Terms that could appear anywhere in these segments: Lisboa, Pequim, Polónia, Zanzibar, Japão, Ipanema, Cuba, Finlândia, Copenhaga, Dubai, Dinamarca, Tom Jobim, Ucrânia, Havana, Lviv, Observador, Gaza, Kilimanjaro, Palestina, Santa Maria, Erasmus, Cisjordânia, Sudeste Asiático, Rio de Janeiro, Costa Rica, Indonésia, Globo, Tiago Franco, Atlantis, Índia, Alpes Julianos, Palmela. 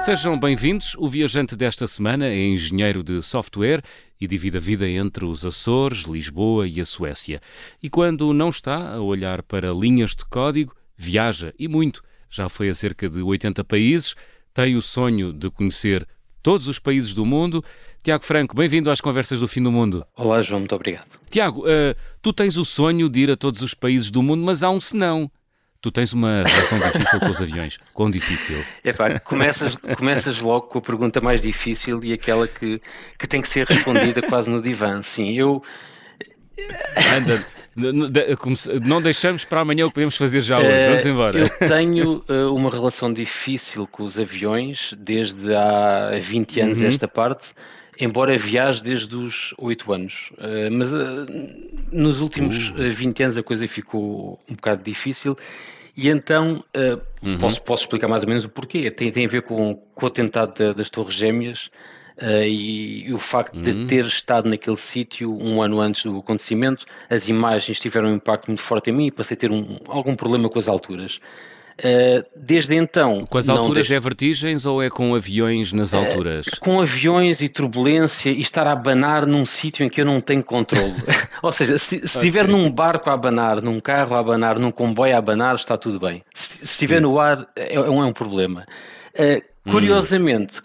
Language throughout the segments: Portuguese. Sejam bem-vindos. O viajante desta semana é engenheiro de software e divide a vida entre os Açores, Lisboa e a Suécia. E quando não está a olhar para linhas de código, viaja e muito. Já foi a cerca de 80 países, tem o sonho de conhecer todos os países do mundo. Tiago Franco, bem-vindo às Conversas do Fim do Mundo. Olá, João, muito obrigado. Tiago, tu tens o sonho de ir a todos os países do mundo, mas há um senão. Tu tens uma relação difícil com os aviões. Quão difícil? É pá, começas logo com a pergunta mais difícil e aquela que tem que ser respondida quase no divã. Sim, eu... Anda, não deixamos para amanhã o que podemos fazer já hoje, vamos embora. Eu tenho uma relação difícil com os aviões desde há 20 anos esta parte, embora viaje desde os 8 anos. Mas nos últimos 20 anos a coisa ficou um bocado difícil e então posso explicar mais ou menos o porquê. Tem a ver com o atentado das Torres Gêmeas. E o facto de ter estado naquele sítio um ano antes do acontecimento, as imagens tiveram um impacto muito forte em mim e passei a ter algum problema com as alturas. Desde então... Com as alturas é vertigens ou é com aviões nas alturas? Com aviões e turbulência e estar a abanar num sítio em que eu não tenho controle. Ou seja, se estiver num barco a abanar, num carro a abanar, num comboio a abanar, está tudo bem. Se estiver no ar, é um problema. Curiosamente,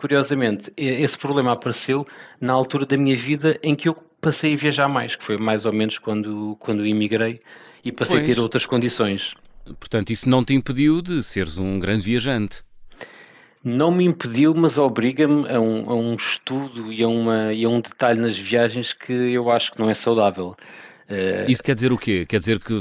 esse problema apareceu na altura da minha vida em que eu passei a viajar mais, que foi mais ou menos quando emigrei e passei a ter outras condições. Portanto, isso não te impediu de seres um grande viajante? Não me impediu, mas obriga-me a um estudo e a um detalhe nas viagens que eu acho que não é saudável. Isso quer dizer o quê? Quer dizer que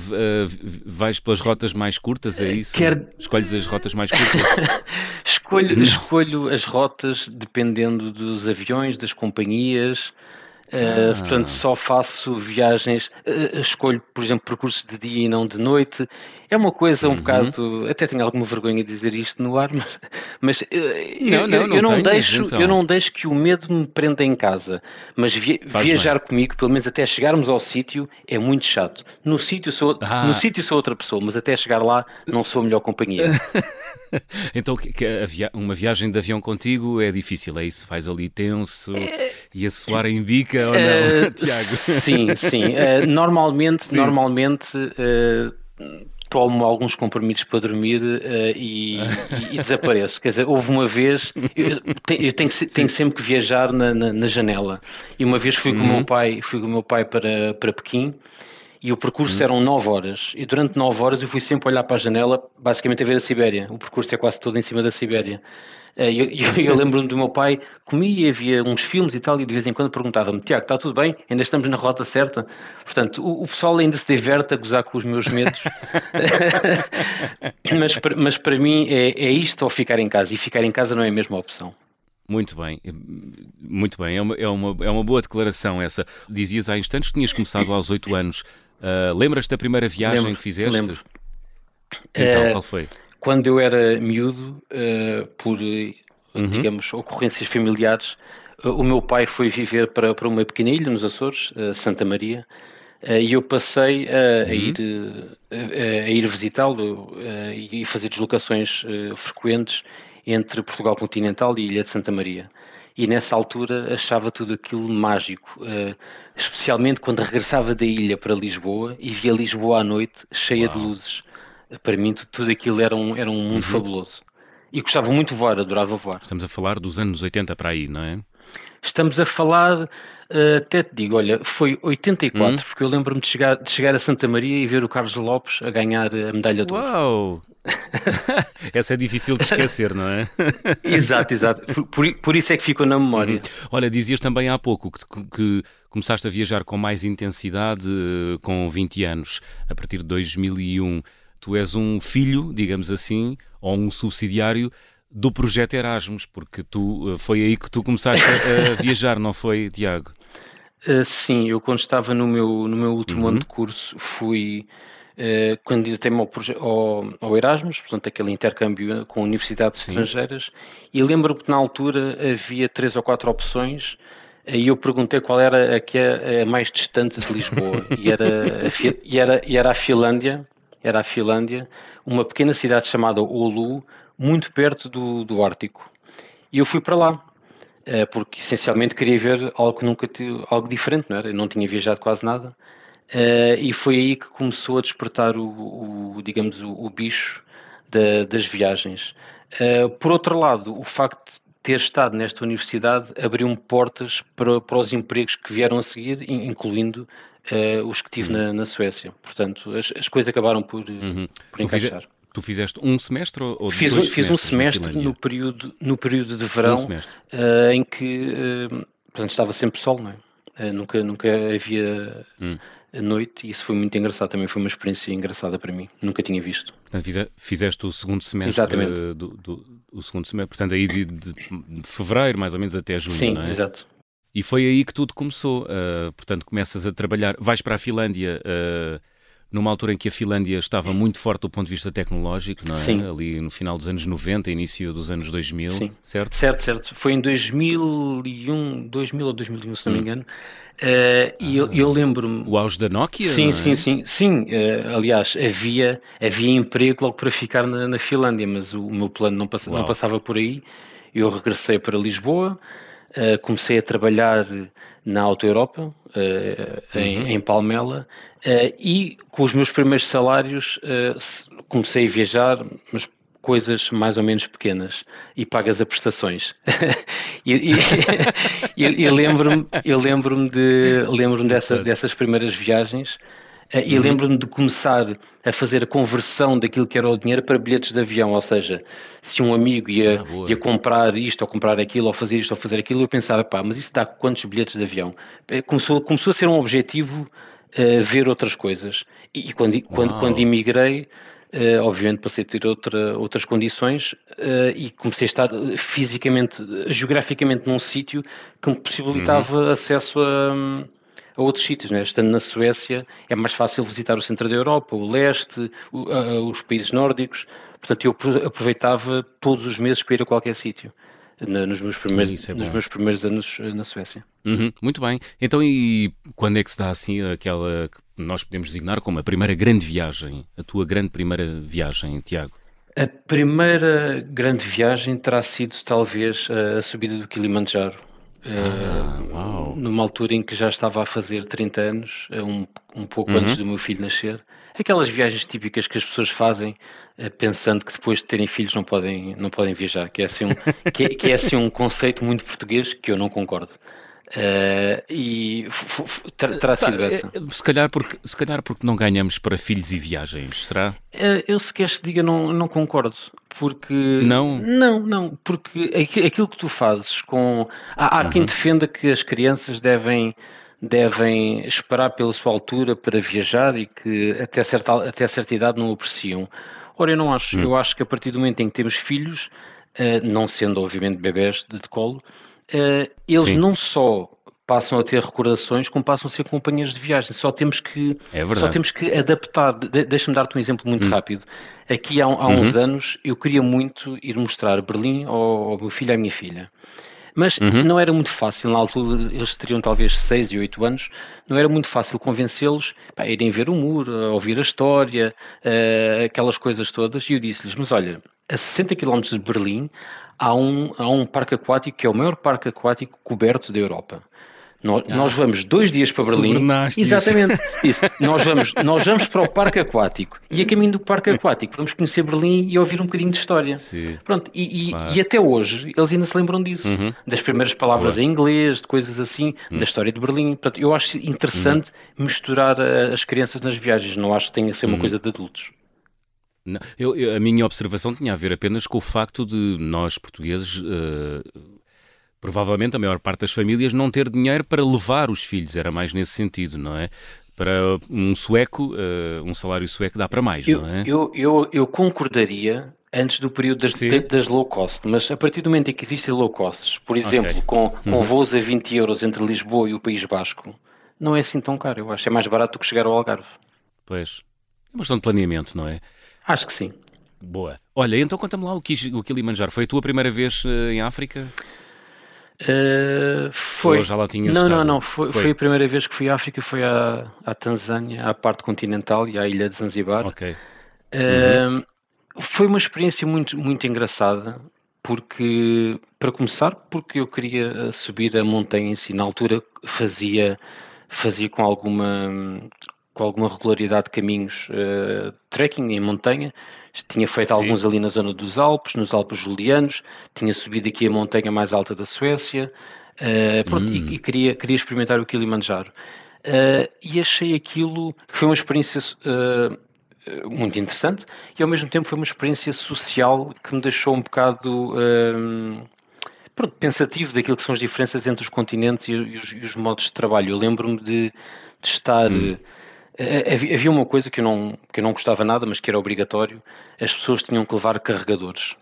vais pelas rotas mais curtas, é isso? Escolhes as rotas mais curtas? Escolho as rotas dependendo dos aviões, das companhias, portanto só faço viagens, escolho, por exemplo, percursos de dia e não de noite. É uma coisa um bocado, até tenho alguma vergonha de dizer isto no ar, eu não deixo que o medo me prenda em casa, mas viajar comigo, pelo menos até chegarmos ao sítio, é muito chato. No sítio sou outra pessoa, mas até chegar lá não sou a melhor companhia. Então uma viagem de avião contigo é difícil, é isso? Faz ali tenso e a suar em bica ou não, Tiago? Sim. Normalmente tomo alguns comprimidos para dormir e desapareço. Quer dizer, houve uma vez, eu tenho sempre que viajar na janela, e uma vez fui com o meu pai para Pequim, e o percurso eram 9 horas, e durante 9 horas eu fui sempre olhar para a janela, basicamente a ver a Sibéria. O percurso é quase todo em cima da Sibéria. Eu lembro-me do meu pai, comia e havia uns filmes e tal, e de vez em quando perguntava-me: Tiago, está tudo bem? Ainda estamos na rota certa? Portanto, o pessoal ainda se diverte a gozar com os meus medos. mas para mim é isto ou ficar em casa, e ficar em casa não é a mesma opção. Muito bem. É uma boa declaração essa. Dizias há instantes que tinhas começado aos 8 anos. Lembras-te da primeira viagem que fizeste? Lembro. Então, qual foi? Quando eu era miúdo, por, digamos, ocorrências familiares, o meu pai foi viver para uma pequena ilha nos Açores, Santa Maria, e eu passei a ir visitá-lo e fazer deslocações frequentes entre Portugal continental e a Ilha de Santa Maria. E nessa altura achava tudo aquilo mágico, especialmente quando regressava da ilha para Lisboa e via Lisboa à noite cheia de luzes. Para mim tudo aquilo era um mundo fabuloso. E gostava muito de voar, adorava voar. Estamos a falar dos anos 80 para aí, não é? Estamos a falar, até te digo, olha, foi 84, porque eu lembro-me de chegar a Santa Maria e ver o Carlos Lopes a ganhar a medalha de ouro. Uau! Essa é difícil de esquecer, não é? Exato. Por isso é que ficou na memória. Olha, dizias também há pouco que começaste a viajar com mais intensidade com 20 anos, a partir de 2001. Tu és um filho, digamos assim, ou um subsidiário do projeto Erasmus, porque foi aí que tu começaste a viajar, não foi, Tiago? Sim, eu quando estava no meu último ano de curso fui... candidatei-me ao Erasmus, portanto aquele intercâmbio com universidades estrangeiras, e lembro-me que na altura havia 3 ou 4 opções e eu perguntei qual era a que é a mais distante de Lisboa e era a Finlândia, uma pequena cidade chamada Oulu, muito perto do Ártico. E eu fui para lá, porque essencialmente queria ver algo que nunca tive, algo diferente, não era? Eu não tinha viajado quase nada, e foi aí que começou a despertar o bicho das viagens. Por outro lado, o facto de ter estado nesta universidade abriu-me portas para os empregos que vieram a seguir, incluindo os que tive na Suécia. Portanto, as coisas acabaram por encaixar. Tu fizeste um semestre ou dois semestres? Fiz um semestre no período de verão, em que portanto, estava sempre sol, não é? Nunca havia a noite, e isso foi muito engraçado. Também foi uma experiência engraçada para mim, nunca tinha visto. Portanto, fizeste o segundo semestre, o segundo semestre, portanto, aí de fevereiro mais ou menos até junho, não é? Sim, exato. E foi aí que tudo começou. Portanto, começas a trabalhar, vais para a Finlândia numa altura em que a Finlândia estava muito forte do ponto de vista tecnológico, não é? Sim. Ali no final dos anos 90, início dos anos 2000, sim. Certo? Certo. Foi em 2000 ou 2001, se não me engano. Eu lembro-me... O auge da Nokia, sim, não é? Sim, aliás, havia emprego logo para ficar na Finlândia, mas o meu plano não passava por aí. Eu regressei para Lisboa, comecei a trabalhar na Auto Europa, em Palmela, e com os meus primeiros salários comecei a viajar, mas coisas mais ou menos pequenas, e pagas a prestações. Eu lembro-me dessas primeiras viagens, e lembro-me de começar a fazer a conversão daquilo que era o dinheiro para bilhetes de avião, ou seja, se um amigo ia comprar isto ou comprar aquilo, ou fazer isto ou fazer aquilo, eu pensava, mas isso dá quantos bilhetes de avião? Começou a ser um objetivo ver outras coisas, e quando emigrei, obviamente passei a ter outras condições, e comecei a estar fisicamente, geograficamente num sítio que me possibilitava acesso a outros sítios, né? Estando na Suécia é mais fácil visitar o centro da Europa, o leste, os países nórdicos. Portanto, eu aproveitava todos os meses para ir a qualquer sítio nos meus primeiros anos na Suécia. Muito bem. Então, e quando é que se dá assim aquela que nós podemos designar como a primeira grande viagem, a tua grande primeira viagem, Tiago? A primeira grande viagem terá sido talvez a subida do Kilimanjaro. Numa altura em que já estava a fazer 30 anos, um pouco antes do meu filho nascer. Aquelas viagens típicas que as pessoas fazem pensando que depois de terem filhos não podem viajar, que é assim um conceito muito português que eu não concordo. Se calhar porque não ganhamos para filhos e viagens, será? Eu se queres que diga não concordo, porque não, porque aquilo que tu fazes com há quem defenda que as crianças devem esperar pela sua altura para viajar e que até certa idade não o apreciam. Ora, eu não acho. Eu acho que a partir do momento em que temos filhos, não sendo obviamente bebés de colo, eles não só passam a ter recordações, como passam a ser companheiros de viagem. Só temos que adaptar. Deixa-me dar-te um exemplo muito rápido. Aqui há uns anos eu queria muito ir mostrar Berlim ao meu filho e à minha filha, mas não era muito fácil. Na altura eles teriam talvez 6 e 8 anos, não era muito fácil convencê-los a irem ver o muro, a ouvir a história, aquelas coisas todas. E eu disse-lhes, mas olha, a 60 km de Berlim há um parque aquático que é o maior parque aquático coberto da Europa. Nós vamos 2 dias para Berlim. Exatamente. Isso. Nós vamos para o parque aquático, e a caminho do parque aquático vamos conhecer Berlim e ouvir um bocadinho de história. Sim. Pronto, e até hoje eles ainda se lembram disso, das primeiras palavras em inglês, de coisas assim, da história de Berlim. Portanto, eu acho interessante misturar as crianças nas viagens, não acho que tenha que ser uma coisa de adultos. Não, a minha observação tinha a ver apenas com o facto de nós, portugueses, provavelmente a maior parte das famílias não ter dinheiro para levar os filhos, era mais nesse sentido, não é? Para um sueco, um salário sueco dá para mais, não é? Eu concordaria antes do período das low cost, mas a partir do momento em que existem low costs, por exemplo, com voos a 20 euros entre Lisboa e o País Basco, não é assim tão caro, eu acho. É mais barato do que chegar ao Algarve. Pois, é uma questão de planeamento, não é? Acho que sim. Boa. Olha, então conta-me lá o Kilimanjaro. Foi a tua primeira vez em África? Foi. Ou já lá tinhas estado? Não. Foi a primeira vez que fui à África. Foi à Tanzânia, à parte continental e à ilha de Zanzibar. Ok. Foi uma experiência muito, muito engraçada. porque, para começar, porque eu queria subir a montanha em si. Na altura fazia com alguma regularidade caminhos trekking em montanha. Tinha feito alguns ali na zona dos Alpes, nos Alpes Julianos, tinha subido aqui a montanha mais alta da Suécia, e queria experimentar o Kilimanjaro. E achei aquilo, foi uma experiência muito interessante, e ao mesmo tempo foi uma experiência social que me deixou um bocado pensativo daquilo que são as diferenças entre os continentes e os modos de trabalho. Eu lembro-me de estar... Havia uma coisa que eu não gostava nada, mas que era obrigatório: as pessoas tinham que levar carregadores.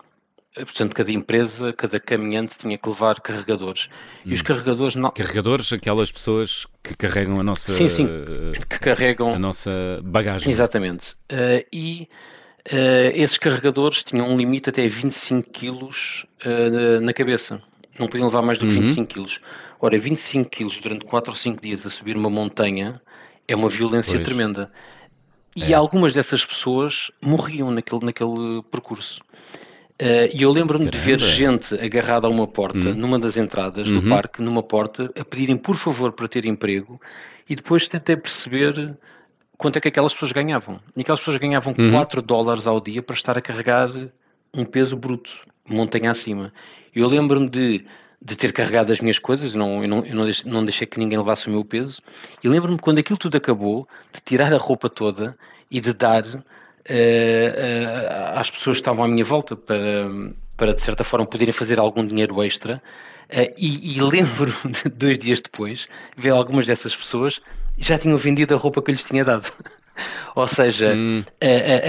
Portanto, cada empresa, cada caminhante tinha que levar carregadores. E os carregadores... Não... Carregadores, aquelas pessoas que carregam a nossa... Sim, que carregam... A nossa bagagem. Exatamente. Esses carregadores tinham um limite até 25 quilos na cabeça. Não podiam levar mais do que 25 quilos. Ora, 25 quilos durante 4 ou 5 dias a subir uma montanha... É uma violência tremenda. E algumas dessas pessoas morriam naquele percurso. E eu lembro-me de ver gente agarrada a uma porta, numa das entradas do parque, numa porta, a pedirem por favor para ter emprego, e depois tentei perceber quanto é que aquelas pessoas ganhavam. E aquelas pessoas ganhavam $4 ao dia para estar a carregar um peso bruto, montanha acima. Eu lembro-me de ter carregado as minhas coisas, eu não deixei que ninguém levasse o meu peso, e lembro-me, quando aquilo tudo acabou, de tirar a roupa toda e de dar às pessoas que estavam à minha volta para de certa forma poderem fazer algum dinheiro extra, e lembro-me, 2 dias depois, ver algumas dessas pessoas já tinham vendido a roupa que eu lhes tinha dado. Ou seja,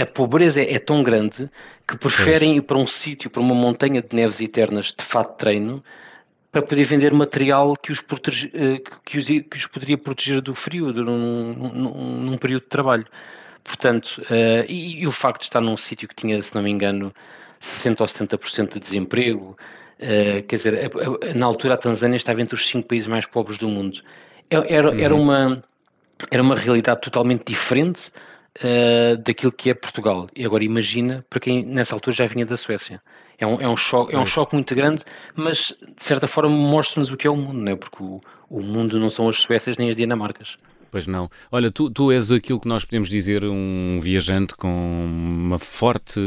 a pobreza é tão grande que preferem ir para um sítio, para uma montanha de neves eternas de fato de treino, para poder vender material que os poderia proteger do frio num período de trabalho. Portanto, e o facto de estar num sítio que tinha, se não me engano, 60% ou 70% de desemprego, quer dizer, na altura a Tanzânia estava entre os 5 países mais pobres do mundo. Era uma realidade totalmente diferente daquilo que é Portugal. E agora imagina, para quem nessa altura já vinha da Suécia. É um choque muito grande, mas de certa forma mostra-nos o que é o mundo, não é? Porque o mundo não são as Suécias nem as Dinamarcas. Pois não. Olha, tu és aquilo que nós podemos dizer um viajante com uma forte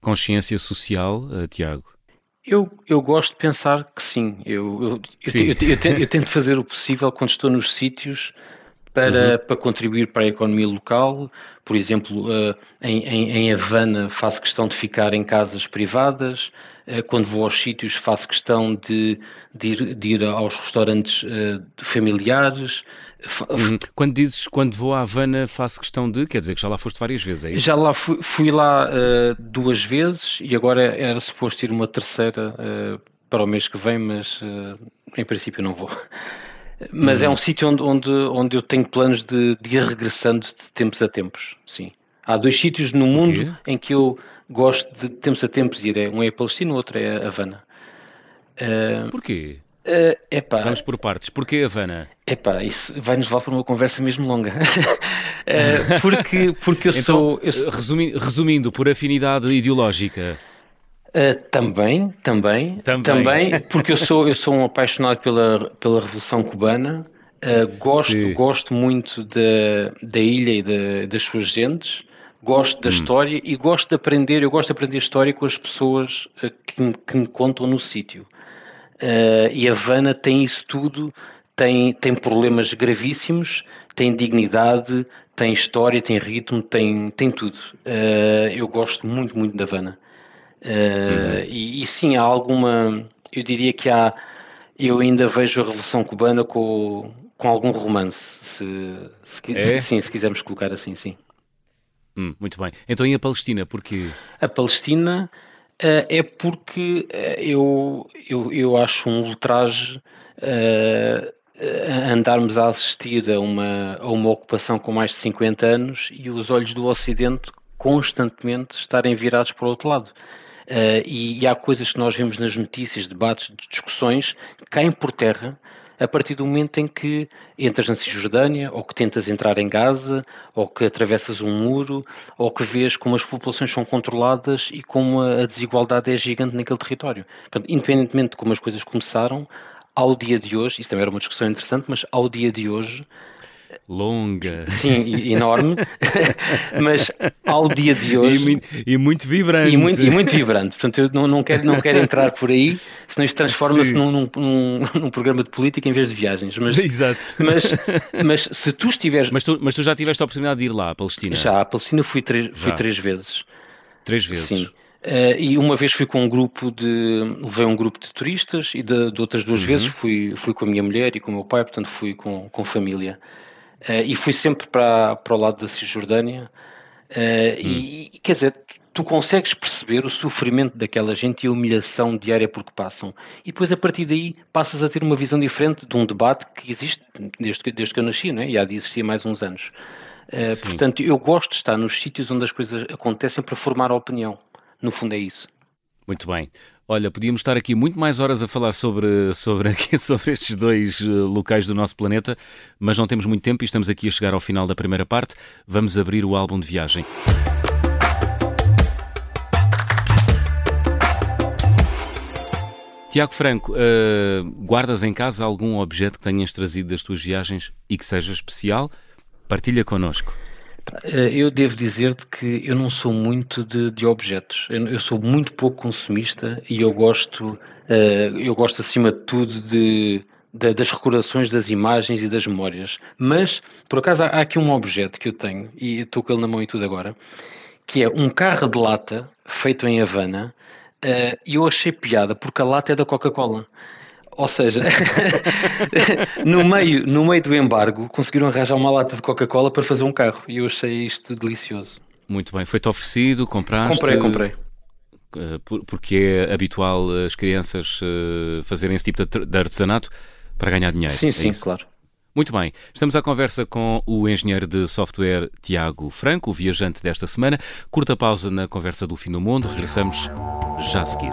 consciência social, Tiago? Eu gosto de pensar que sim. Eu tento fazer o possível quando estou nos sítios para contribuir para a economia local. Por exemplo, em Havana faço questão de ficar em casas privadas, quando vou aos sítios faço questão de ir aos restaurantes familiares. Quando dizes, quando vou à Havana faço questão de, quer dizer que já lá foste várias vezes, é isso? Já lá fui lá 2 vezes, e agora era suposto ir uma terceira para o mês que vem, mas em princípio não vou. Mas é um sítio onde eu tenho planos de ir regressando de tempos a tempos, sim. Há 2 sítios no mundo em que eu gosto de tempos a tempos ir. Um é a Palestina, o outro é a Havana. Porquê? Vamos por partes. Porquê a Havana? Isso vai-nos levar para uma conversa mesmo longa. Porque eu então, resumindo, por afinidade ideológica... Também, porque eu sou um apaixonado pela Revolução Cubana, gosto muito da ilha e das suas gentes, gosto da história e gosto de aprender. Eu gosto de aprender história com as pessoas que me contam no sítio. E Havana tem isso tudo, tem problemas gravíssimos, tem dignidade, tem história, tem ritmo, tem tudo. Eu gosto muito, muito da Havana. E sim, há alguma... Eu diria que há... Eu ainda vejo a Revolução Cubana com algum romance, se quisermos colocar assim, sim. Muito bem. Então e a Palestina, porquê? A Palestina é porque eu acho um ultraje andarmos a assistir a uma ocupação com mais de 50 anos e os olhos do Ocidente constantemente estarem virados para o outro lado. E há coisas que nós vemos nas notícias, debates, discussões, que caem por terra a partir do momento em que entras na Cisjordânia, ou que tentas entrar em Gaza, ou que atravessas um muro, ou que vês como as populações são controladas e como a desigualdade é gigante naquele território. Portanto, independentemente de como as coisas começaram, ao dia de hoje, isso também era uma discussão interessante, mas ao dia de hoje... Longa. Sim, enorme, mas ao dia de hoje... E muito vibrante. E muito vibrante, portanto eu não quero entrar por aí, senão isto transforma-se num programa de política em vez de viagens. Mas, exato. Mas se tu estiveres... Mas tu já tiveste a oportunidade de ir lá à Palestina? Já, à Palestina fui três vezes. Três vezes? Sim. E uma vez fui com um grupo de... Levei um grupo de turistas e de outras duas vezes fui com a minha mulher e com o meu pai, portanto fui com família. E fui sempre para o lado da Cisjordânia e, quer dizer, tu consegues perceber o sofrimento daquela gente e a humilhação diária por que passam. E depois, a partir daí, passas a ter uma visão diferente de um debate que existe desde que eu nasci, não é? E há de existir mais uns anos. Portanto, eu gosto de estar nos sítios onde as coisas acontecem para formar a opinião. No fundo é isso. Muito bem. Olha, podíamos estar aqui muito mais horas a falar sobre estes dois locais do nosso planeta, mas não temos muito tempo e estamos aqui a chegar ao final da primeira parte. Vamos abrir o álbum de viagem. Tiago Franco, guardas em casa algum objeto que tenhas trazido das tuas viagens e que seja especial? Partilha connosco. Eu devo dizer-te que eu não sou muito de objetos, eu sou muito pouco consumista e eu gosto acima de tudo das recordações, das imagens e das memórias. Mas, por acaso, há aqui um objeto que eu tenho, e estou com ele na mão e tudo agora, que é um carro de lata feito em Havana, e eu achei piada porque a lata é da Coca-Cola. Ou seja, no meio do embargo, conseguiram arranjar uma lata de Coca-Cola para fazer um carro. E eu achei isto delicioso. Muito bem. Foi-te oferecido? Compraste? Comprei. Porque é habitual as crianças fazerem esse tipo de artesanato para ganhar dinheiro. Sim, sim, é claro. Muito bem. Estamos à conversa com o engenheiro de software Tiago Franco, o viajante desta semana. Curta pausa na conversa do Fim do Mundo. Regressamos já a seguir.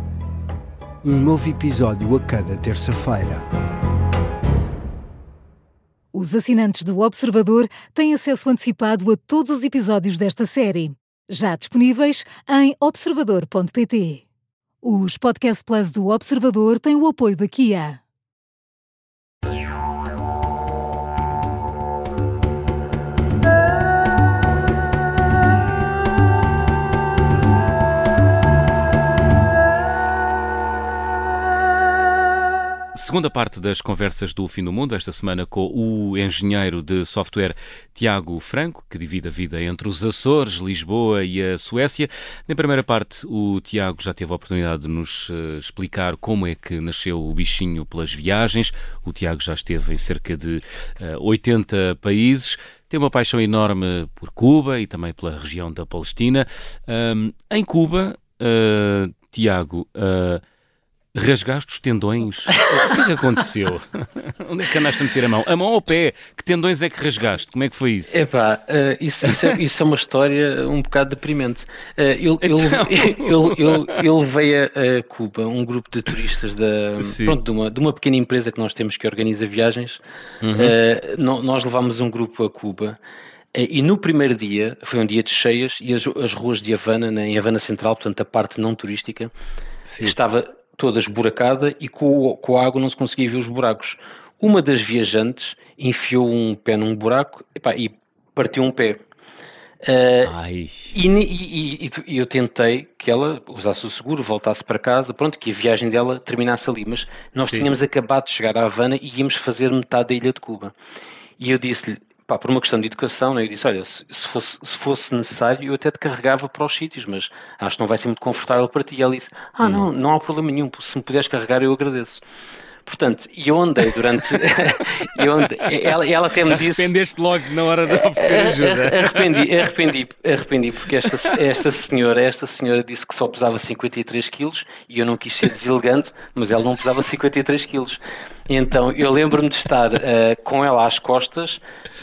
Um novo episódio a cada terça-feira. Os assinantes do Observador têm acesso antecipado a todos os episódios desta série, já disponíveis em observador.pt. Os Podcast Plus do Observador têm o apoio da Kia. Segunda parte das conversas do Fim do Mundo, esta semana com o engenheiro de software Tiago Franco, que divide a vida entre os Açores, Lisboa e a Suécia. Na primeira parte, o Tiago já teve a oportunidade de nos explicar como é que nasceu o bichinho pelas viagens. O Tiago já esteve em cerca de 80 países. Tem uma paixão enorme por Cuba e também pela região da Palestina. Em Cuba, Tiago... Rasgaste os tendões? O que é que aconteceu? Onde é que andaste a meter a mão? A mão ao pé? Que tendões é que rasgaste? Como é que foi isso? Epá, isso é uma história um bocado deprimente. Eu levei a Cuba um grupo de turistas de uma pequena empresa que nós temos que organiza viagens. Nós levámos um grupo a Cuba. E no primeiro dia, foi um dia de cheias, e as ruas de Havana, em Havana Central, portanto a parte não turística, sim, estava... toda esburacada e com a água não se conseguia ver os buracos. Uma das viajantes enfiou um pé num buraco e partiu um pé. E eu tentei que ela usasse o seguro, voltasse para casa, pronto, que a viagem dela terminasse ali, mas nós Sim. tínhamos acabado de chegar à Havana e íamos fazer metade da ilha de Cuba. E eu disse-lhe, pá, por uma questão de educação, né, eu disse, olha, se fosse necessário, eu até te carregava para os sítios, mas acho que não vai ser muito confortável para ti. E ela disse, não há problema nenhum, se me puderes carregar eu agradeço. Portanto, eu andei durante... ela até me disse... Arrependeste logo na hora de oferecer ajuda. Arrependi, porque esta senhora disse que só pesava 53 quilos e eu não quis ser deselegante, mas ela não pesava 53 quilos. Então, eu lembro-me de estar com ela às costas,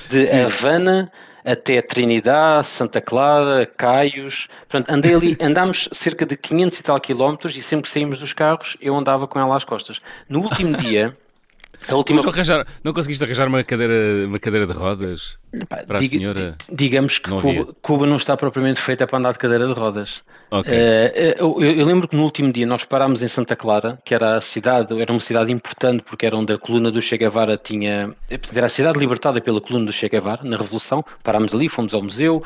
de Sim. Havana até Trinidade, Santa Clara, Caios, portanto, andámos cerca de 500 e tal quilómetros e sempre que saímos dos carros, eu andava com ela às costas. No último dia... Não conseguiste arranjar uma cadeira de rodas para a senhora? Digamos que Cuba não está propriamente feita para andar de cadeira de rodas. Okay. Eu lembro que no último dia nós parámos em Santa Clara, que era uma cidade importante porque era onde a coluna do Che Guevara era a cidade libertada pela coluna do Che Guevara na Revolução. Parámos ali, fomos ao museu.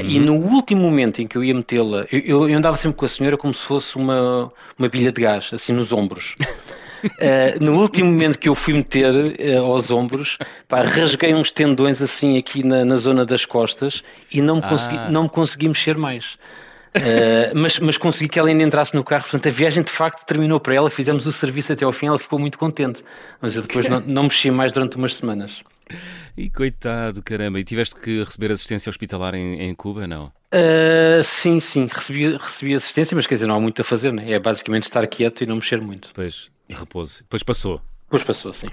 E no último momento em que eu ia metê-la, eu andava sempre com a senhora como se fosse uma bilha de gás, assim nos ombros. No último momento que eu fui meter aos ombros, pá, rasguei uns tendões assim aqui na zona das costas e não me consegui mexer mais. Mas consegui que ela ainda entrasse no carro, portanto a viagem de facto terminou para ela, fizemos o serviço até ao fim, ela ficou muito contente. Mas eu depois não mexi mais durante umas semanas. E coitado, caramba, e tiveste que receber assistência hospitalar em Cuba, não? Sim, recebi assistência, mas quer dizer, não há muito a fazer, né? É basicamente estar quieto e não mexer muito. Pois, repouso. Depois passou, sim.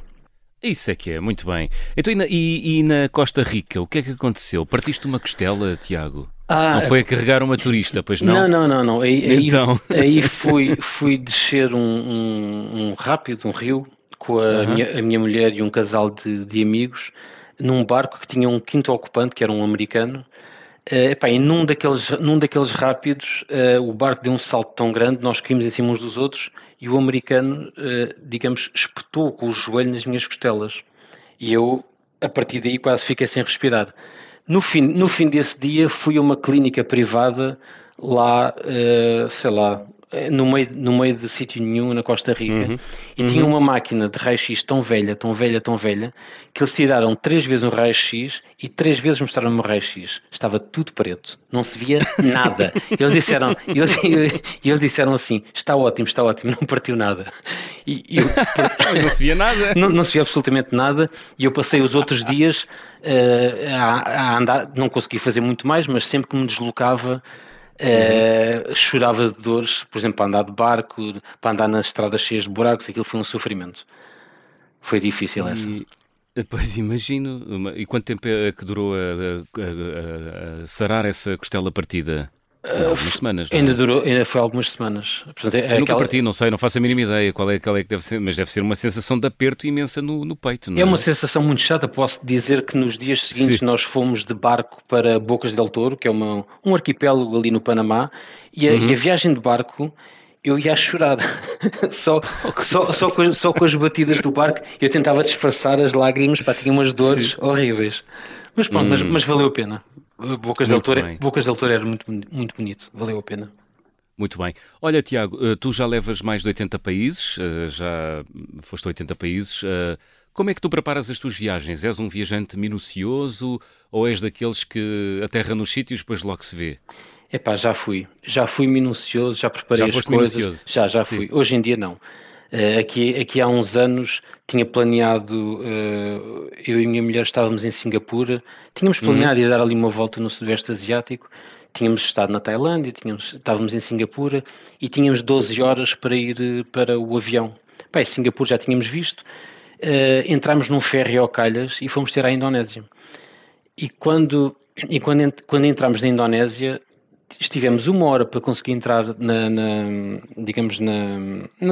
Isso é que é, muito bem. Então, e na Costa Rica, o que é que aconteceu? Partiste uma costela, Tiago? Não foi a carregar uma turista, pois não? Não. Aí fui descer um rio com a minha mulher e um casal de amigos num barco que tinha um quinto ocupante, que era um americano. E num daqueles rápidos, o barco deu um salto tão grande, nós caímos em cima uns dos outros e o americano, digamos, espetou com o joelho nas minhas costelas. E eu, a partir daí, quase fiquei sem respirar. No fim desse dia, fui a uma clínica privada lá, sei lá, no meio de sítio nenhum, na Costa Rica, e tinha uma máquina de raio-x tão velha, que eles tiraram 3 vezes um raio-x e 3 vezes mostraram-me um raio-x. Estava tudo preto, não se via nada. Eles disseram assim, está ótimo, não partiu nada. Mas não se via nada. Não se via absolutamente nada, e eu passei os outros dias a andar, não consegui fazer muito mais, mas sempre que me deslocava, chorava de dores, por exemplo, para andar de barco, para andar nas estradas cheias de buracos, aquilo foi um sofrimento. Foi difícil essa. Pois imagino. E quanto tempo é que durou a sarar essa costela partida? Algumas semanas, não é? Ainda foi algumas semanas. Portanto, nunca parti, não sei, não faço a mínima ideia qual é que deve ser, mas deve ser uma sensação de aperto imensa no peito, não é? É uma sensação muito chata, posso dizer que nos dias seguintes Sim. nós fomos de barco para Bocas del Toro, que é um arquipélago ali no Panamá, e a viagem de barco eu ia a chorar, só com as batidas do barco, eu tentava disfarçar as lágrimas, pá, tinha umas dores Sim. horríveis, mas pronto, mas valeu a pena. Bocas del Toro era muito, muito bonito, valeu a pena. Muito bem. Olha, Tiago, tu já levas mais de 80 países, já foste a 80 países. Como é que tu preparas as tuas viagens? És um viajante minucioso ou és daqueles que aterra nos sítios e depois logo se vê? Epá, já fui minucioso, já preparei as coisas. Já fui, hoje em dia não. Aqui há uns anos tinha planeado, eu e a minha mulher estávamos em Singapura, tínhamos planeado ir dar ali uma volta no Sudeste Asiático, tínhamos estado na Tailândia, estávamos em Singapura e tínhamos 12 horas para ir para o avião. Bem, Singapura já tínhamos visto, entramos num ferry ao calhas e fomos ter à Indonésia. E quando entramos na Indonésia, estivemos 1 hora para conseguir entrar na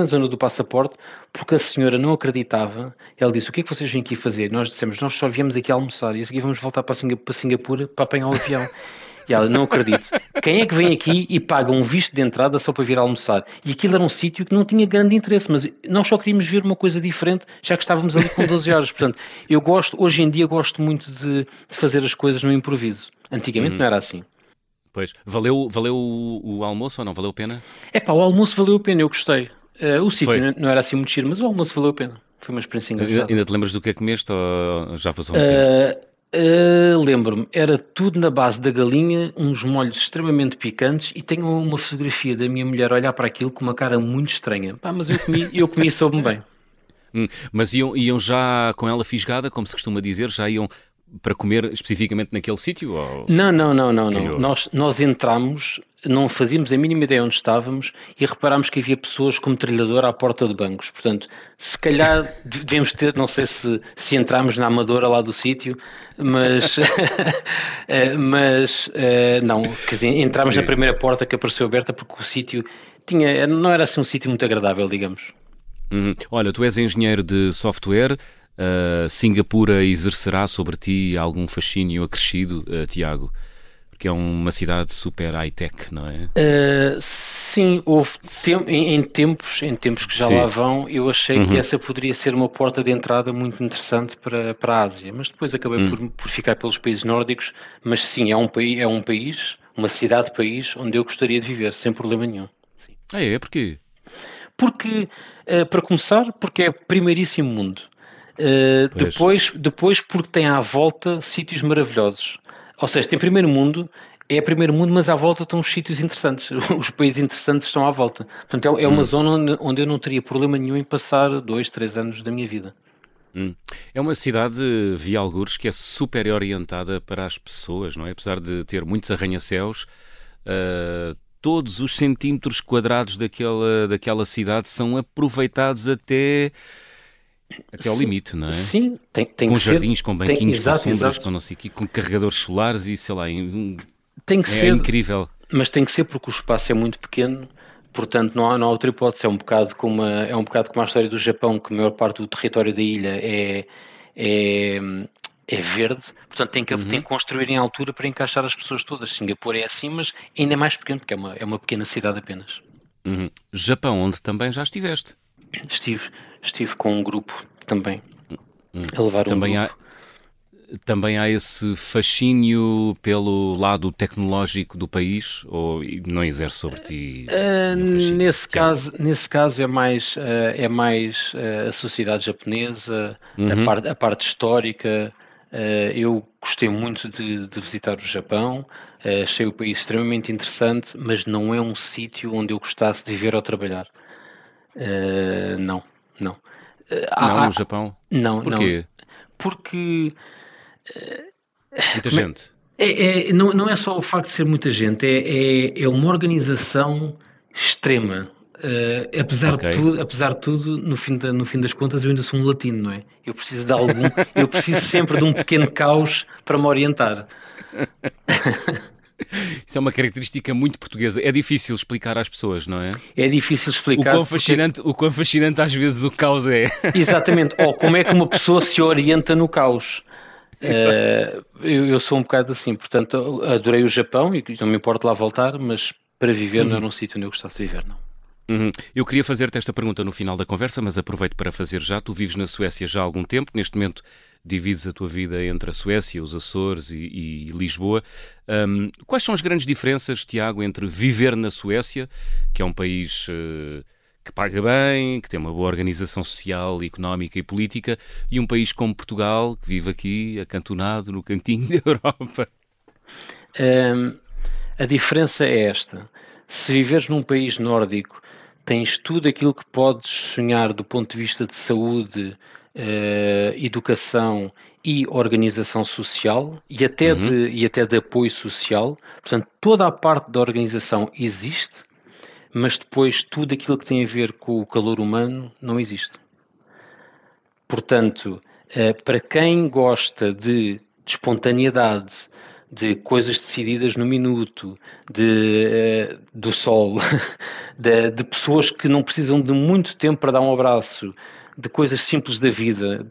zona do passaporte, porque a senhora não acreditava. Ela disse, o que é que vocês vêm aqui fazer? Nós dissemos, nós só viemos aqui almoçar e a seguir vamos voltar para Singapura para apanhar o avião. E ela, não acredito. Quem é que vem aqui e paga um visto de entrada só para vir almoçar? E aquilo era um sítio que não tinha grande interesse, mas nós só queríamos ver uma coisa diferente, já que estávamos ali com 12 horas. Portanto, eu gosto, hoje em dia gosto muito de fazer as coisas no improviso. Antigamente não era assim. Pois, valeu o almoço ou não? Valeu a pena? É pá, o almoço valeu a pena, eu gostei. O sítio não era assim muito giro, mas o almoço valeu a pena. Foi uma experiência engraçada. Ainda te lembras do que é que comeste ou já passou um tempo? Lembro-me, era tudo na base da galinha, uns molhos extremamente picantes, e tenho uma fotografia da minha mulher olhar para aquilo com uma cara muito estranha. Pá, mas eu comi e soube-me bem. Mas iam já com ela fisgada, como se costuma dizer, já iam para comer especificamente naquele sítio? Ou... Não. Nós entramos, não fazíamos a mínima ideia onde estávamos e reparámos que havia pessoas como trilhador à porta de bancos. Portanto, se calhar devemos ter, não sei se entramos na Amadora lá do sítio, mas entramos na primeira porta que apareceu aberta, porque o sítio não era assim um sítio muito agradável, digamos. Olha, tu és engenheiro de software. Singapura exercerá sobre ti algum fascínio acrescido, Tiago? Porque é uma cidade super high-tech, não é? Sim, houve tempos que já lá vão, eu achei que essa poderia ser uma porta de entrada muito interessante para a Ásia, mas depois acabei por ficar pelos países nórdicos, mas sim, é um país, uma cidade-país, onde eu gostaria de viver, sem problema nenhum. Sim. Porquê? Porque, para começar, porque é primeiríssimo mundo. Depois porque tem à volta sítios maravilhosos, ou seja, tem primeiro mundo, mas à volta estão os sítios interessantes, os países interessantes estão à volta, portanto é uma zona onde eu não teria problema nenhum em passar 2-3 anos da minha vida. É uma cidade, vi algures, que é super orientada para as pessoas, não é? Apesar de ter muitos arranha-céus, todos os centímetros quadrados daquela cidade são aproveitados até ao limite, não é? Sim, tem com que jardins, ser, com banquinhos, tem, exato, com sombras, exato. Com não sei o quê, com carregadores solares e sei lá. Tem que ser, incrível. Mas tem que ser porque o espaço é muito pequeno, portanto não há outra hipótese. É um bocado como a história do Japão, que a maior parte do território da ilha é verde, portanto tem que construir em altura para encaixar as pessoas todas. Singapura é assim, mas ainda é mais pequeno, porque é uma pequena cidade apenas. Japão, onde também já estiveste? Estive com um grupo também, a levar um grupo. Também há esse fascínio pelo lado tecnológico do país, ou não exerce sobre ti? Nesse caso é mais a sociedade japonesa, a parte histórica. Eu gostei muito de visitar o Japão, achei o país extremamente interessante, mas não é um sítio onde eu gostasse de viver ou trabalhar. Não. No Japão? Não. Porquê? Porque... muita gente. Não é só o facto de ser muita gente, é uma organização extrema. Apesar de tudo, no fim das contas, eu ainda sou um latino, não é? Eu preciso sempre de um pequeno caos para me orientar. Isso é uma característica muito portuguesa. É difícil explicar às pessoas, não é? É difícil explicar. O quão fascinante às vezes o caos é. Exatamente. Ou como é que uma pessoa se orienta no caos. Eu sou um bocado assim. Portanto, adorei o Japão e não me importo lá voltar, mas para viver não era um sítio onde eu gostasse de viver, não. Eu queria fazer-te esta pergunta no final da conversa, mas aproveito para fazer já. Tu vives na Suécia já há algum tempo. Neste momento divides a tua vida entre a Suécia, os Açores e Lisboa. Quais são as grandes diferenças, Tiago, entre viver na Suécia, que é um país que paga bem, que tem uma boa organização social, económica e política, e um país como Portugal, que vive aqui, acantonado, no cantinho da Europa? A diferença é esta. Se viveres num país nórdico, tens tudo aquilo que podes sonhar do ponto de vista de saúde, educação e organização social e até de apoio social. Portanto, toda a parte da organização existe, mas depois tudo aquilo que tem a ver com o calor humano não existe. Portanto, para quem gosta de espontaneidade, de coisas decididas no minuto, do sol, de pessoas que não precisam de muito tempo para dar um abraço, de coisas simples da vida,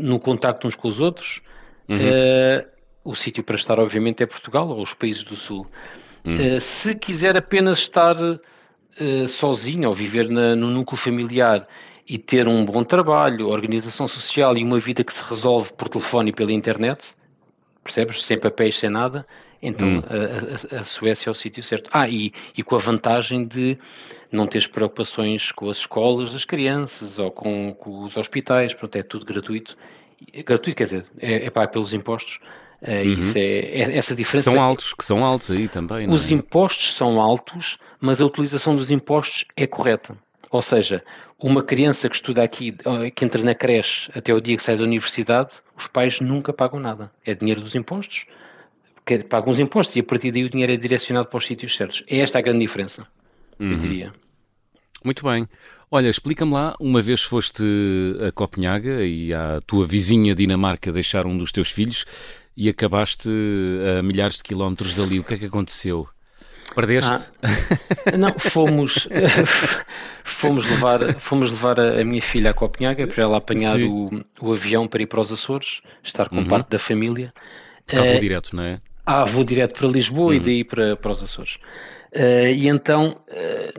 no contacto uns com os outros, o sítio para estar, obviamente, é Portugal ou os países do Sul. Se quiser apenas estar sozinho ou viver no núcleo familiar e ter um bom trabalho, organização social e uma vida que se resolve por telefone e pela internet, percebes? Sem papéis, sem nada, então a Suécia é o sítio certo. E com a vantagem de não teres preocupações com as escolas das crianças ou com os hospitais, pronto, é tudo gratuito. Gratuito, quer dizer, é pago pelos impostos. Isso é essa diferença. Que são altos aí também, não é? Os impostos são altos, mas a utilização dos impostos é correta. Ou seja, uma criança que estuda aqui, que entra na creche até o dia que sai da universidade, os pais nunca pagam nada. É dinheiro dos impostos, pagam os impostos e a partir daí o dinheiro é direcionado para os sítios certos. É esta a grande diferença, eu diria. Muito bem. Olha, explica-me lá, uma vez foste a Copenhaga e à tua vizinha Dinamarca deixar um dos teus filhos e acabaste a milhares de quilómetros dali. O que é que aconteceu? Perdeste? Não, fomos levar a minha filha a Copenhaga para ela apanhar o avião para ir para os Açores, estar com parte da família. Voo direto, não é? Voo direto para Lisboa e daí para os Açores. E então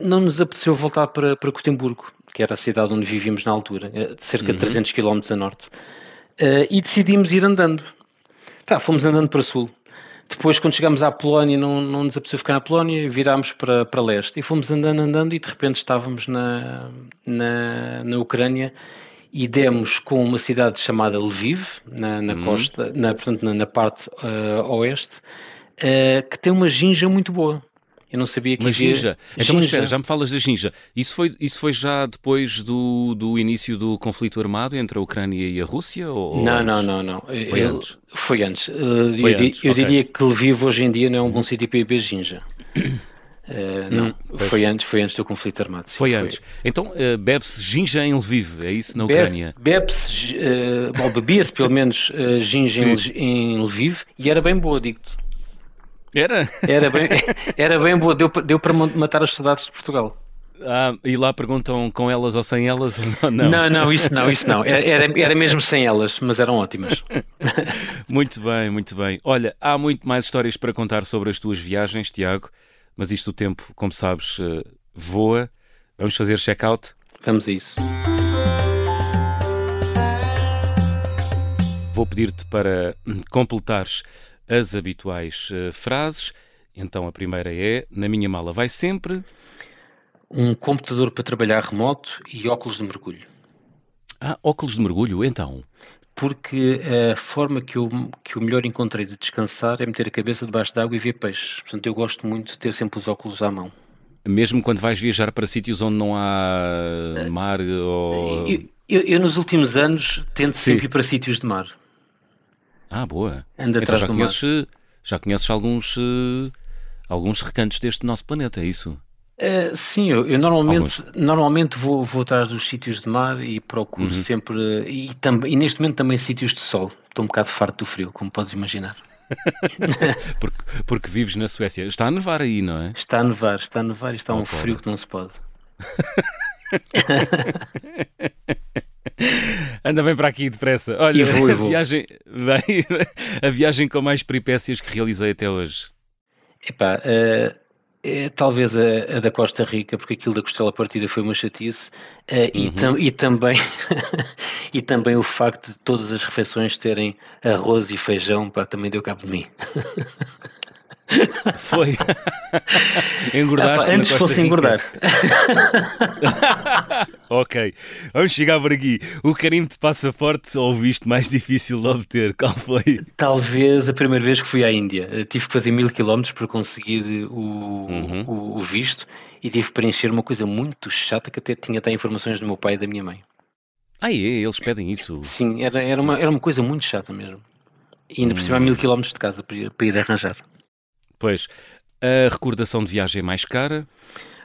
não nos apeteceu voltar para Gotemburgo, que era a cidade onde vivíamos na altura, cerca de 300 km a norte, e decidimos ir andando. Fomos andando para sul. Depois, quando chegámos à Polónia, não nos apeteceu ficar na Polónia, virámos para leste. E fomos andando e de repente estávamos na Ucrânia e demos com uma cidade chamada Lviv, na parte oeste, que tem uma ginja muito boa. Eu não sabia que uma ginja. Então, espera, já me falas da ginja. Isso foi já depois do início do conflito armado entre a Ucrânia e a Rússia? Ou não. Foi antes. Eu diria que Lviv hoje em dia não é um bom sítio para beber ginja. Foi antes do conflito armado. Então, bebe-se ginja em Lviv, é isso, na Ucrânia? Bebia-se pelo menos ginja em Lviv e era bem boa, digo-te. Era bem boa, deu para matar as saudades de Portugal. E lá perguntam com elas ou sem elas? Não, isso não. Era mesmo sem elas, mas eram ótimas. Muito bem. Olha, há muito mais histórias para contar sobre as tuas viagens, Tiago, mas isto o tempo, como sabes, voa. Vamos fazer check-out? Vamos a isso. Vou pedir-te para completares as habituais frases. Então a primeira é: na minha mala vai sempre um computador para trabalhar remoto e óculos de mergulho. Óculos de mergulho, então? Porque a forma que eu melhor encontrei de descansar é meter a cabeça debaixo d'água e ver peixes. Portanto, eu gosto muito de ter sempre os óculos à mão. Mesmo quando vais viajar para sítios onde não há mar? Eu nos últimos anos tento sempre ir para sítios de mar. Boa. Então já conheces alguns recantos deste nosso planeta, é isso? Sim, eu normalmente vou atrás dos sítios de mar e procuro sempre, e neste momento também sítios de sol. Estou um bocado farto do frio, como podes imaginar. porque vives na Suécia. Está a nevar aí, não é? Está a nevar e está um frio que não se pode. Anda bem para aqui depressa. Olha, a viagem com mais peripécias que realizei até hoje. Talvez a da Costa Rica, porque aquilo da costela partida foi uma chatice, e também o facto de todas as refeições terem arroz e feijão, também deu cabo de mim. Foi. Engordaste na Costa Rica. Engordar. Ok, vamos chegar por aqui. O carimbo de passaporte ou o visto mais difícil de obter, qual foi? Talvez a primeira vez que fui à Índia. Tive que fazer 1000 quilómetros para conseguir o visto e tive que preencher uma coisa muito chata que até tinha informações do meu pai e da minha mãe. Eles pedem isso? Sim, era uma coisa muito chata mesmo. E ainda precisava 1000 quilómetros de casa para ir arranjar. Pois, a recordação de viagem mais cara?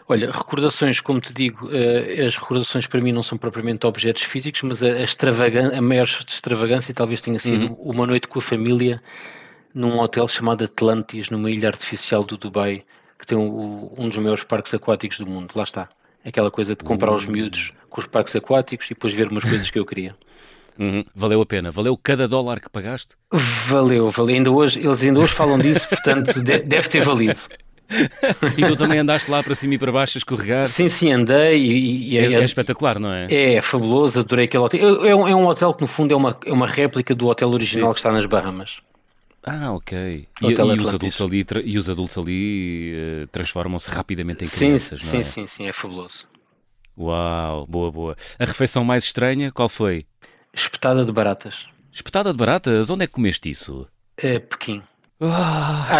Olha, recordações, como te digo, as recordações para mim não são propriamente objetos físicos, mas a maior extravagância talvez tenha sido uma noite com a família num hotel chamado Atlantis, numa ilha artificial do Dubai, que tem um dos maiores parques aquáticos do mundo. Lá está, aquela coisa de comprar os miúdos com os parques aquáticos e depois ver umas coisas que eu queria. Valeu a pena? Valeu cada dólar que pagaste? Valeu. Eles ainda hoje falam disso, portanto deve ter valido. E tu também andaste lá para cima e para baixo a escorregar? Sim, andei. É espetacular, não é? É fabuloso, adorei aquele hotel. É um hotel que no fundo é uma réplica do hotel original, sim, que está nas Bahamas. Ah, ok. E os adultos ali transformam-se rapidamente em crianças, sim, não é? Sim, é fabuloso. Uau, boa. A refeição mais estranha, qual foi? Espetada de baratas. Espetada de baratas? Onde é que comeste isso? Pequim.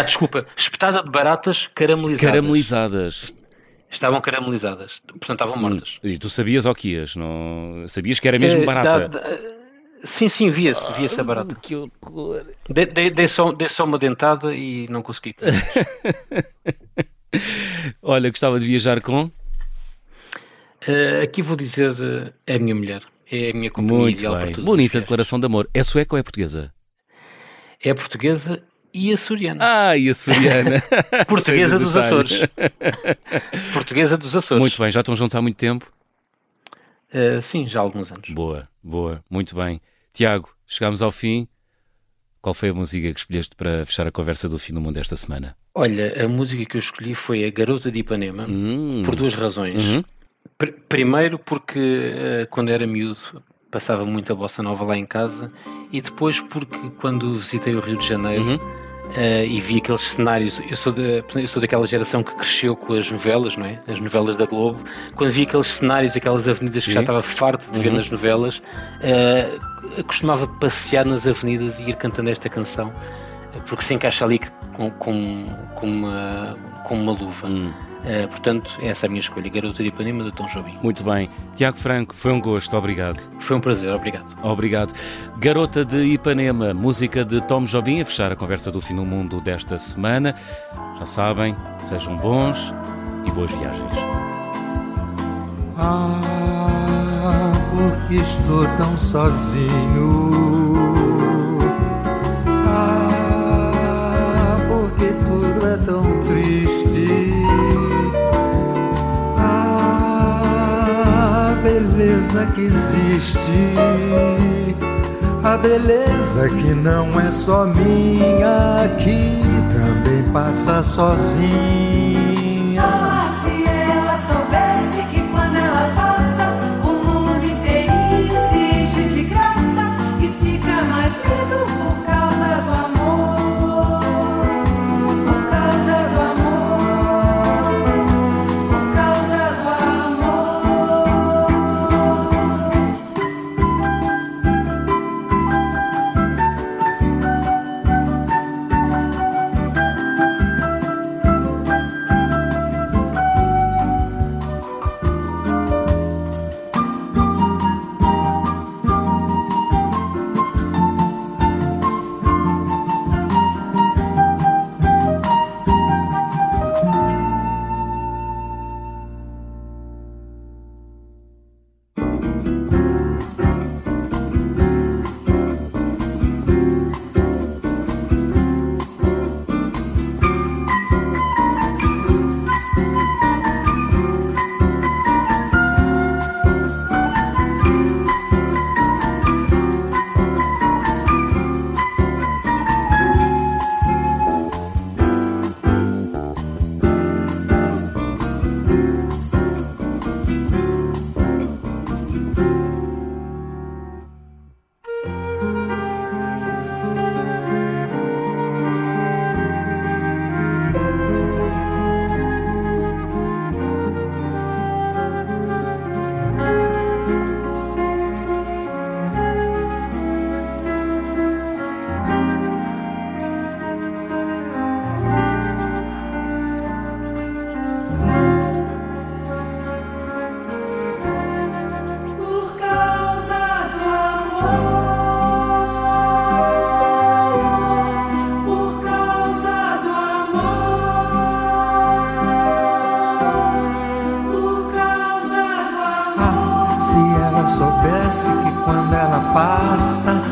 Desculpa. Espetada de baratas caramelizadas. Estavam caramelizadas. Portanto, estavam mortas. E tu sabias ao que ias, não? Sabias que era mesmo barata? Sim, via-se a barata. Que horror. Dei só uma dentada e não consegui. Olha, gostava de viajar com? Aqui vou dizer, é a minha mulher. É a minha companhia. Muito bem. Bonita declaração de amor. É sueca ou é portuguesa? É portuguesa e açoriana. Portuguesa dos Açores. Portuguesa dos Açores. Muito bem, já estão juntos há muito tempo? Sim, já há alguns anos. Boa, muito bem. Tiago, chegámos ao fim. Qual foi a música que escolheste para fechar a conversa do Fim do Mundo esta semana? Olha, a música que eu escolhi foi a Garota de Ipanema, por duas razões. Primeiro porque quando era miúdo passava muito a bossa nova lá em casa, e depois porque quando visitei o Rio de Janeiro e vi aqueles cenários, eu sou daquela geração que cresceu com as novelas, não é? As novelas da Globo. Quando vi aqueles cenários, aquelas avenidas, sim, que já estava farto de ver nas novelas, costumava passear nas avenidas e ir cantando esta canção, porque se encaixa ali com uma luva. Portanto, essa é a minha escolha, Garota de Ipanema, de Tom Jobim. Muito bem, Tiago Franco, foi um gosto, obrigado. Foi um prazer, obrigado. Garota de Ipanema, música de Tom Jobim, a fechar a conversa do Fim do Mundo desta semana. Já sabem, sejam bons e boas viagens. Porque estou tão sozinho, porque tudo é tão triste. A beleza que existe, a beleza que não é só minha, que também passa sozinha. Ah, se ela soubesse que quando ela passa, o mundo inteirinho se enche de graça e fica mais lindo por causa do amor, por causa do amor. Se ela soubesse que quando ela passa,